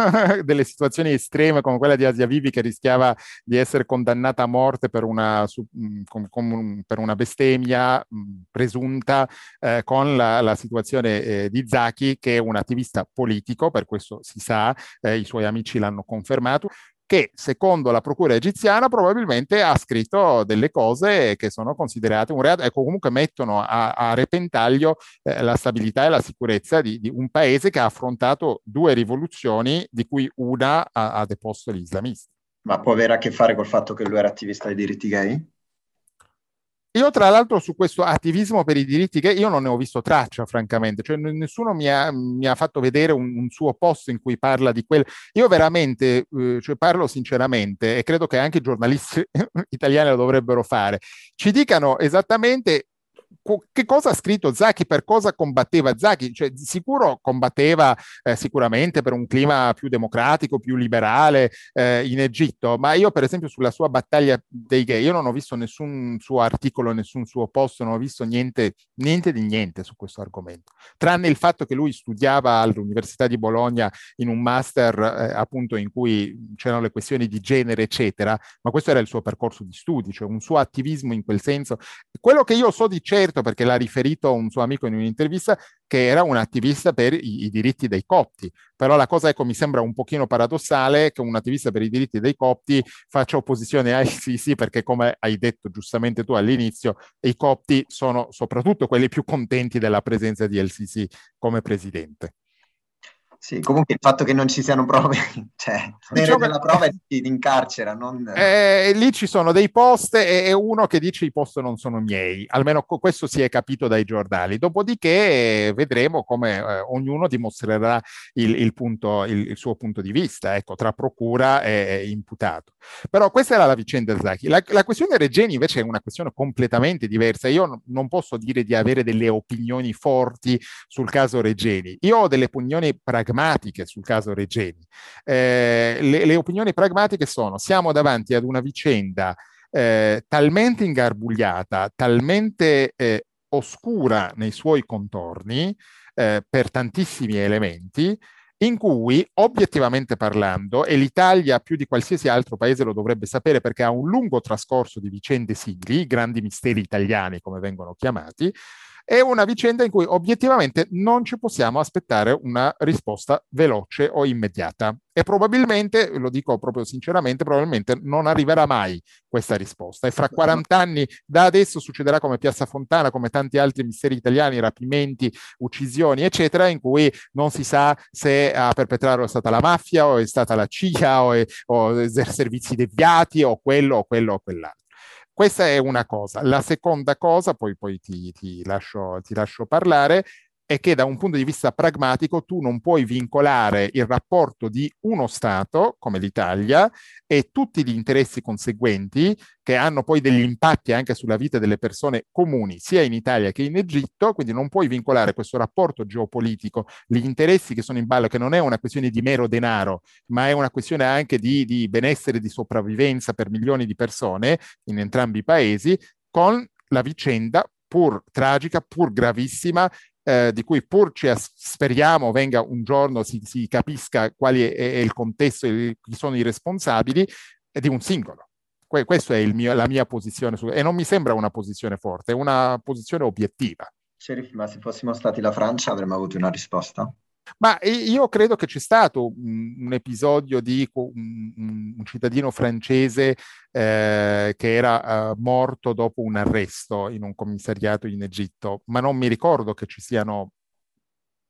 delle situazioni estreme come quella di Asia Bibi, che rischiava di essere condannata a morte per una, su, com, com, per una bestemmia presunta, eh, con la, la situazione eh, di Zaki, che è un attivista politico, per questo si sa, eh, i suoi amici l'hanno confermato, che secondo la procura egiziana probabilmente ha scritto delle cose che sono considerate un reato, ecco, comunque mettono a, a repentaglio eh, la stabilità e la sicurezza di, di un paese che ha affrontato due rivoluzioni, di cui una ha, ha deposto gli islamisti. Ma può avere a che fare col fatto che lui era attivista dei diritti gay? Io tra l'altro su questo attivismo per i diritti gay io non ne ho visto traccia, francamente, cioè nessuno mi ha, mi ha fatto vedere un, un suo post in cui parla di quello. Io veramente, eh, cioè parlo sinceramente, e credo che anche i giornalisti italiani lo dovrebbero fare, ci dicano esattamente che cosa ha scritto Zaki, per cosa combatteva Zaki. Cioè, sicuro combatteva eh, sicuramente per un clima più democratico, più liberale eh, in Egitto, ma io per esempio sulla sua battaglia dei gay, io non ho visto nessun suo articolo, nessun suo post, non ho visto niente, niente di niente su questo argomento, tranne il fatto che lui studiava all'Università di Bologna in un master eh, appunto in cui c'erano le questioni di genere eccetera, ma questo era il suo percorso di studi, cioè un suo attivismo in quel senso. Quello che io so di certo, perché l'ha riferito un suo amico in un'intervista, che era un attivista per i, i diritti dei copti, però la cosa, ecco, mi sembra un pochino paradossale che un attivista per i diritti dei copti faccia opposizione al Sisi, perché come hai detto giustamente tu all'inizio, i copti sono soprattutto quelli più contenti della presenza di el-Sisi come presidente. Sì, comunque il fatto che non ci siano prove, cioè, diciamo che... la prova è di, di incarcera, non... Eh, lì ci sono dei post e, e uno che dice i post non sono miei, almeno co- questo si è capito dai giornali, dopodiché eh, vedremo come eh, ognuno dimostrerà il, il, punto, il, il suo punto di vista, ecco, tra procura e, e imputato. Però questa era la vicenda Zaki. La, la questione Reggeni invece è una questione completamente diversa. Io n- non posso dire di avere delle opinioni forti sul caso Reggeni, io ho delle opinioni pragmatiche sul caso Reggeni. Eh, le, le opinioni pragmatiche sono: siamo davanti ad una vicenda eh, talmente ingarbugliata, talmente eh, oscura nei suoi contorni, eh, per tantissimi elementi, in cui obiettivamente parlando, e l'Italia più di qualsiasi altro paese lo dovrebbe sapere perché ha un lungo trascorso di vicende simili, grandi misteri italiani come vengono chiamati, è una vicenda in cui obiettivamente non ci possiamo aspettare una risposta veloce o immediata, e probabilmente, lo dico proprio sinceramente, probabilmente non arriverà mai questa risposta, e fra quaranta anni da adesso succederà come Piazza Fontana, come tanti altri misteri italiani, rapimenti, uccisioni eccetera, in cui non si sa se a perpetrarlo è stata la mafia o è stata la C I A o, è, o servizi deviati o quello o quello o quell'altro. Questa è una cosa. La seconda cosa, poi, poi ti, ti, lascio, ti lascio parlare, è che da un punto di vista pragmatico tu non puoi vincolare il rapporto di uno Stato, come l'Italia, e tutti gli interessi conseguenti, che hanno poi degli impatti anche sulla vita delle persone comuni, sia in Italia che in Egitto, quindi non puoi vincolare questo rapporto geopolitico, gli interessi che sono in ballo, che non è una questione di mero denaro, ma è una questione anche di, di benessere, di sopravvivenza per milioni di persone in entrambi i paesi, con la vicenda pur tragica, pur gravissima, Eh, di cui pur ci as- speriamo venga un giorno si, si capisca quali è, è il contesto e chi sono i responsabili, eh, di un singolo. Que- questa è il mio, la mia posizione su- e non mi sembra una posizione forte, è una posizione obiettiva. Sherif, ma se fossimo stati la Francia avremmo avuto una risposta? Ma io credo che c'è stato un episodio di un cittadino francese eh, che era eh, morto dopo un arresto in un commissariato in Egitto, ma non mi ricordo che ci siano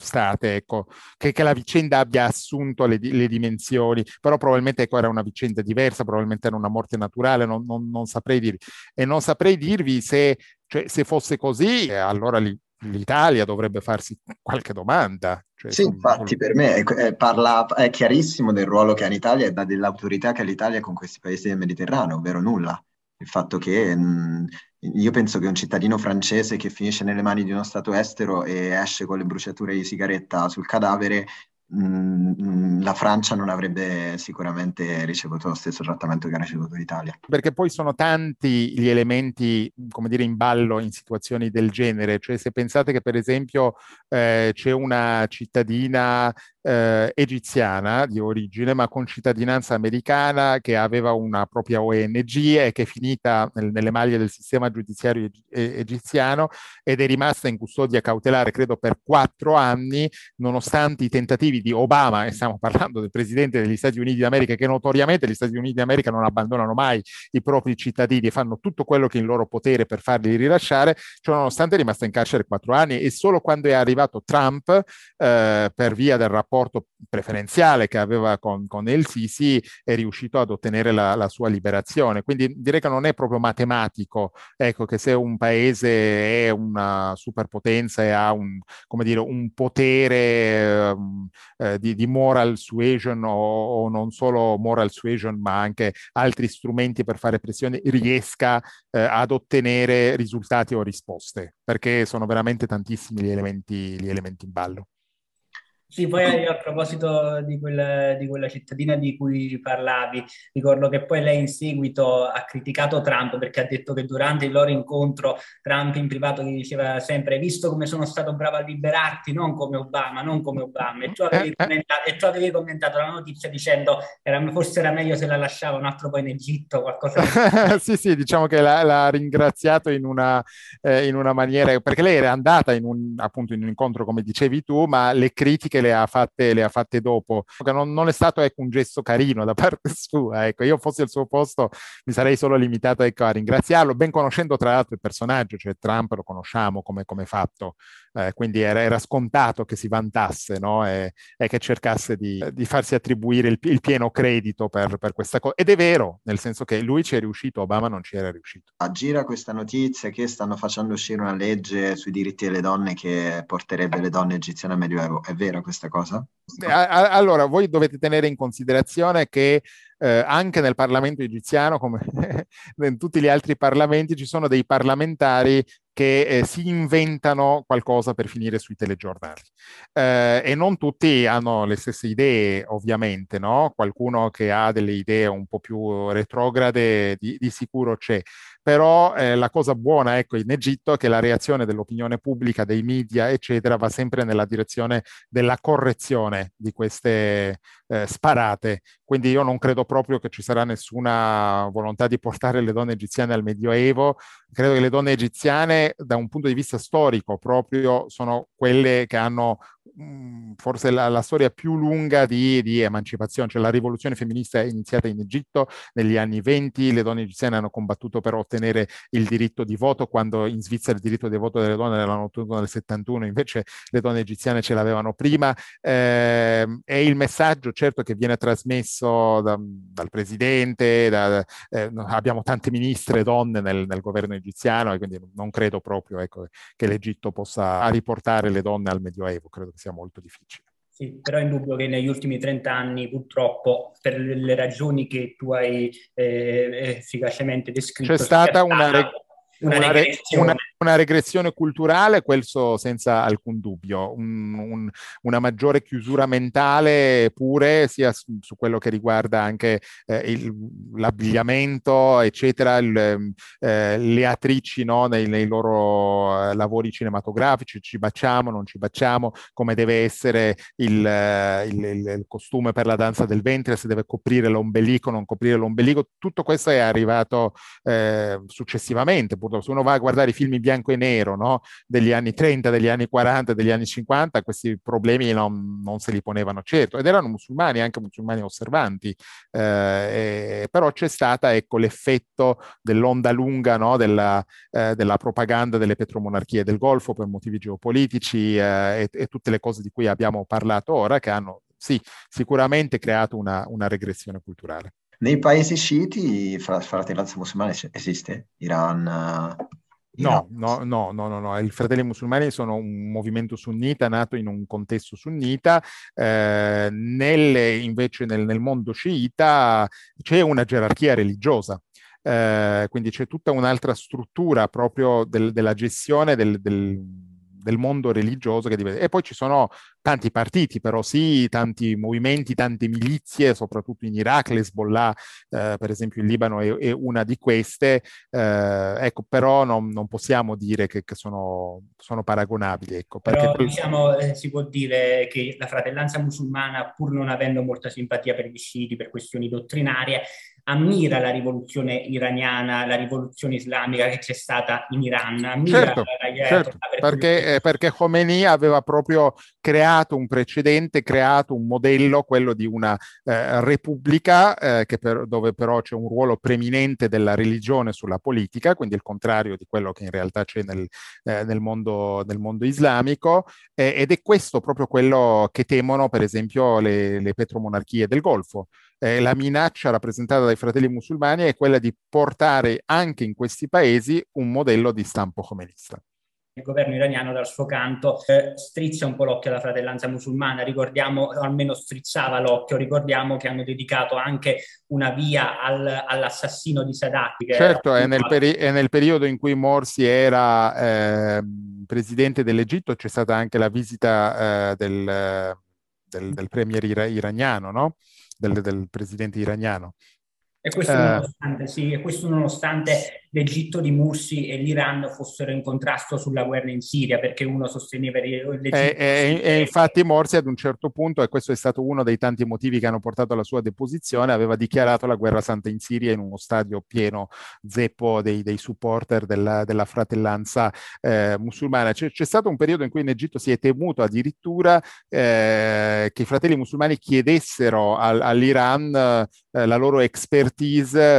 state, ecco, che, che la vicenda abbia assunto le, le dimensioni, però probabilmente ecco, era una vicenda diversa, probabilmente era una morte naturale, non, non, non saprei dirvi. E non saprei dirvi se, cioè, se fosse così, allora li, l'Italia dovrebbe farsi qualche domanda. Cioè, sì, sono... infatti per me è, è, parla, è chiarissimo del ruolo che ha l'Italia e dell'autorità che ha l'Italia con questi paesi del Mediterraneo, ovvero nulla. Il fatto che mh, io penso che un cittadino francese che finisce nelle mani di uno stato estero e esce con le bruciature di sigaretta sul cadavere, mh, la Francia non avrebbe sicuramente ricevuto lo stesso trattamento che ha ricevuto l'Italia. Perché poi sono tanti gli elementi, come dire, in ballo in situazioni del genere. Cioè, se pensate che per esempio eh, c'è una cittadina Eh, egiziana di origine ma con cittadinanza americana che aveva una propria O N G e che è finita nel, nelle maglie del sistema giudiziario eg- egiziano ed è rimasta in custodia cautelare credo per quattro anni nonostante i tentativi di Obama, e stiamo parlando del presidente degli Stati Uniti d'America, che notoriamente gli Stati Uniti d'America non abbandonano mai i propri cittadini e fanno tutto quello che è in loro potere per farli rilasciare, cioè nonostante è rimasta in carcere quattro anni. E solo quando è arrivato Trump eh, per via del rapporto preferenziale che aveva con, con el-Sisi è riuscito ad ottenere la, la sua liberazione. Quindi direi che non è proprio matematico, ecco, che se un paese è una superpotenza e ha un, come dire, un potere eh, di, di moral suasion o, o non solo moral suasion ma anche altri strumenti per fare pressione, riesca eh, ad ottenere risultati o risposte, perché sono veramente tantissimi gli elementi, gli elementi in ballo. Sì, poi a proposito di, quel, di quella cittadina di cui parlavi, ricordo che poi lei in seguito ha criticato Trump perché ha detto che durante il loro incontro Trump in privato gli diceva sempre: visto come sono stato bravo a liberarti, non come Obama, non come Obama. E tu avevi commentato, e tu avevi commentato la notizia dicendo era, forse era meglio se la lasciava un altro po' in Egitto, qualcosa di... Sì, sì, diciamo che l'ha, l'ha ringraziato in una, eh, in una maniera, perché lei era andata in un, appunto in un incontro come dicevi tu, ma le critiche le ha fatte, le ha fatte dopo. Non, non è stato ecco, un gesto carino da parte sua. Ecco. Io fossi al suo posto mi sarei solo limitato ecco, a ringraziarlo, ben conoscendo tra l'altro il personaggio, cioè Trump lo conosciamo come, come fatto, eh, quindi era, era scontato che si vantasse, no? e, e che cercasse di, di farsi attribuire il, il pieno credito per, per questa cosa. Ed è vero, nel senso che lui ci è riuscito, Obama non ci era riuscito. Gira questa notizia che stanno facendo uscire una legge sui diritti delle donne che porterebbe le donne egiziane al Medioevo. È vero questo? Questa cosa? Allora, voi dovete tenere in considerazione che eh, anche nel Parlamento egiziano, come in tutti gli altri parlamenti, ci sono dei parlamentari che eh, si inventano qualcosa per finire sui telegiornali. Eh, e non tutti hanno le stesse idee, ovviamente, no? Qualcuno che ha delle idee un po' più retrograde di, di sicuro c'è. Però eh, la cosa buona, ecco, in Egitto è che la reazione dell'opinione pubblica, dei media, eccetera, va sempre nella direzione della correzione di queste eh, sparate. Quindi io non credo proprio che ci sarà nessuna volontà di portare le donne egiziane al Medioevo. Credo che le donne egiziane, da un punto di vista storico, proprio sono quelle che hanno forse la, la storia più lunga di, di emancipazione, cioè la rivoluzione femminista è iniziata in Egitto negli anni venti, le donne egiziane hanno combattuto per ottenere il diritto di voto, quando in Svizzera il diritto di voto delle donne l'hanno ottenuto nel settantuno, invece le donne egiziane ce l'avevano prima. Eh, e il messaggio certo che viene trasmesso da, dal presidente, da, eh, abbiamo tante ministre donne nel, nel governo egiziano e quindi non credo proprio ecco, che l'Egitto possa riportare le donne al Medioevo, credo che sia molto difficile. Sì, però è indubbio che negli ultimi trent'anni purtroppo per le ragioni che tu hai eh, efficacemente descritto c'è stata una, reg- una, una, regressione. Una, una regressione culturale, questo senza alcun dubbio, un, un, una maggiore chiusura mentale pure sia su, su quello che riguarda anche eh, il, l'abbigliamento eccetera, il, eh, le attrici no, nei, nei loro eh, lavori cinematografici, ci baciamo, non ci baciamo, come deve essere il, eh, il, il, il costume per la danza del ventre, se deve coprire l'ombelico, non coprire l'ombelico, tutto questo è arrivato eh, successivamente, purtroppo se uno va a guardare i film in bianco bianco e nero, no? Degli anni trenta, degli anni quaranta, degli anni cinquanta, questi problemi non, non se li ponevano certo, ed erano musulmani, anche musulmani osservanti, eh, e, però c'è stata, ecco, l'effetto dell'onda lunga, no? della, eh, della propaganda delle petromonarchie del Golfo per motivi geopolitici, eh, e, e tutte le cose di cui abbiamo parlato ora, che hanno sì, sicuramente creato una, una regressione culturale. Nei paesi sciiti Fratellanza Musulmana esiste? Iran... No, no, no, no, no, no. I Fratelli Musulmani sono un movimento sunnita nato in un contesto sunnita. Eh, nelle, invece nel, nel mondo sciita c'è una gerarchia religiosa. Eh, quindi c'è tutta un'altra struttura proprio del, della gestione del... del del mondo religioso, che diventa... e poi ci sono tanti partiti, però sì, tanti movimenti, tante milizie, soprattutto in Iraq, Lezbollah, eh, per esempio in Libano è, è una di queste, eh, ecco, però non, non possiamo dire che, che sono, sono paragonabili. Ecco, perché però poi... diciamo, eh, si può dire che la Fratellanza Musulmana, pur non avendo molta simpatia per gli sciiti, per questioni dottrinarie, ammira la rivoluzione iraniana, la rivoluzione islamica che c'è stata in Iran, ammira certo, la, certo, perché, perché Khomeini aveva proprio creato un precedente, creato un modello, quello di una eh, repubblica, eh, che per, dove però c'è un ruolo preminente della religione sulla politica, quindi il contrario di quello che in realtà c'è nel, eh, nel, mondo, nel mondo islamico, eh, ed è questo proprio quello che temono per esempio le, le petromonarchie del Golfo. Eh, la minaccia rappresentata dai Fratelli Musulmani è quella di portare anche in questi paesi un modello di stampo khomeinista. Il governo iraniano dal suo canto eh, strizza un po' l'occhio alla Fratellanza Musulmana, ricordiamo, almeno strizzava l'occhio, ricordiamo che hanno dedicato anche una via al, all'assassino di Sadat. Che certo, è nel, peri- è nel periodo in cui Morsi era eh, presidente dell'Egitto, c'è stata anche la visita eh, del, del, del premier ira- iraniano, no? Del, del presidente iraniano. E questo, nonostante, sì, e questo nonostante l'Egitto di Morsi e l'Iran fossero in contrasto sulla guerra in Siria, perché uno sosteneva l'Egitto. E, e, e infatti Morsi ad un certo punto, e questo è stato uno dei tanti motivi che hanno portato alla sua deposizione, aveva dichiarato la guerra santa in Siria in uno stadio pieno zeppo dei, dei supporter della, della Fratellanza eh, Musulmana. C'è, c'è stato un periodo in cui in Egitto si è temuto addirittura eh, che i Fratelli Musulmani chiedessero al, all'Iran eh, la loro expertise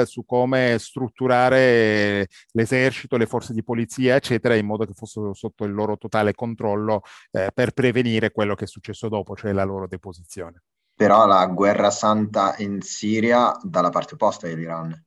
su come strutturare l'esercito, le forze di polizia, eccetera, in modo che fossero sotto il loro totale controllo eh, per prevenire quello che è successo dopo, cioè la loro deposizione. Però la guerra santa in Siria dalla parte opposta dell'Iran.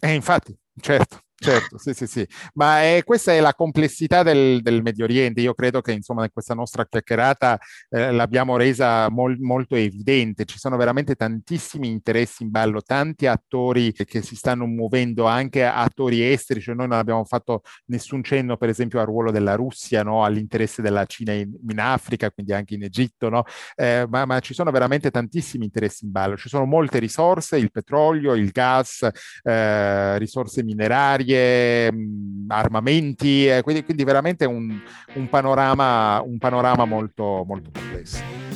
Eh, infatti, certo. Certo, sì, sì, sì, ma è, questa è la complessità del, del Medio Oriente. Io credo che insomma questa nostra chiacchierata eh, l'abbiamo resa mol, molto evidente. Ci sono veramente tantissimi interessi in ballo, tanti attori che si stanno muovendo, anche attori esteri, cioè noi non abbiamo fatto nessun cenno per esempio al ruolo della Russia, no? All'interesse della Cina in, in Africa, quindi anche in Egitto, no? eh, ma, ma ci sono veramente tantissimi interessi in ballo, ci sono molte risorse, il petrolio, il gas, eh, risorse minerarie, armamenti, eh, quindi, quindi veramente un, un panorama, un panorama molto, molto complesso.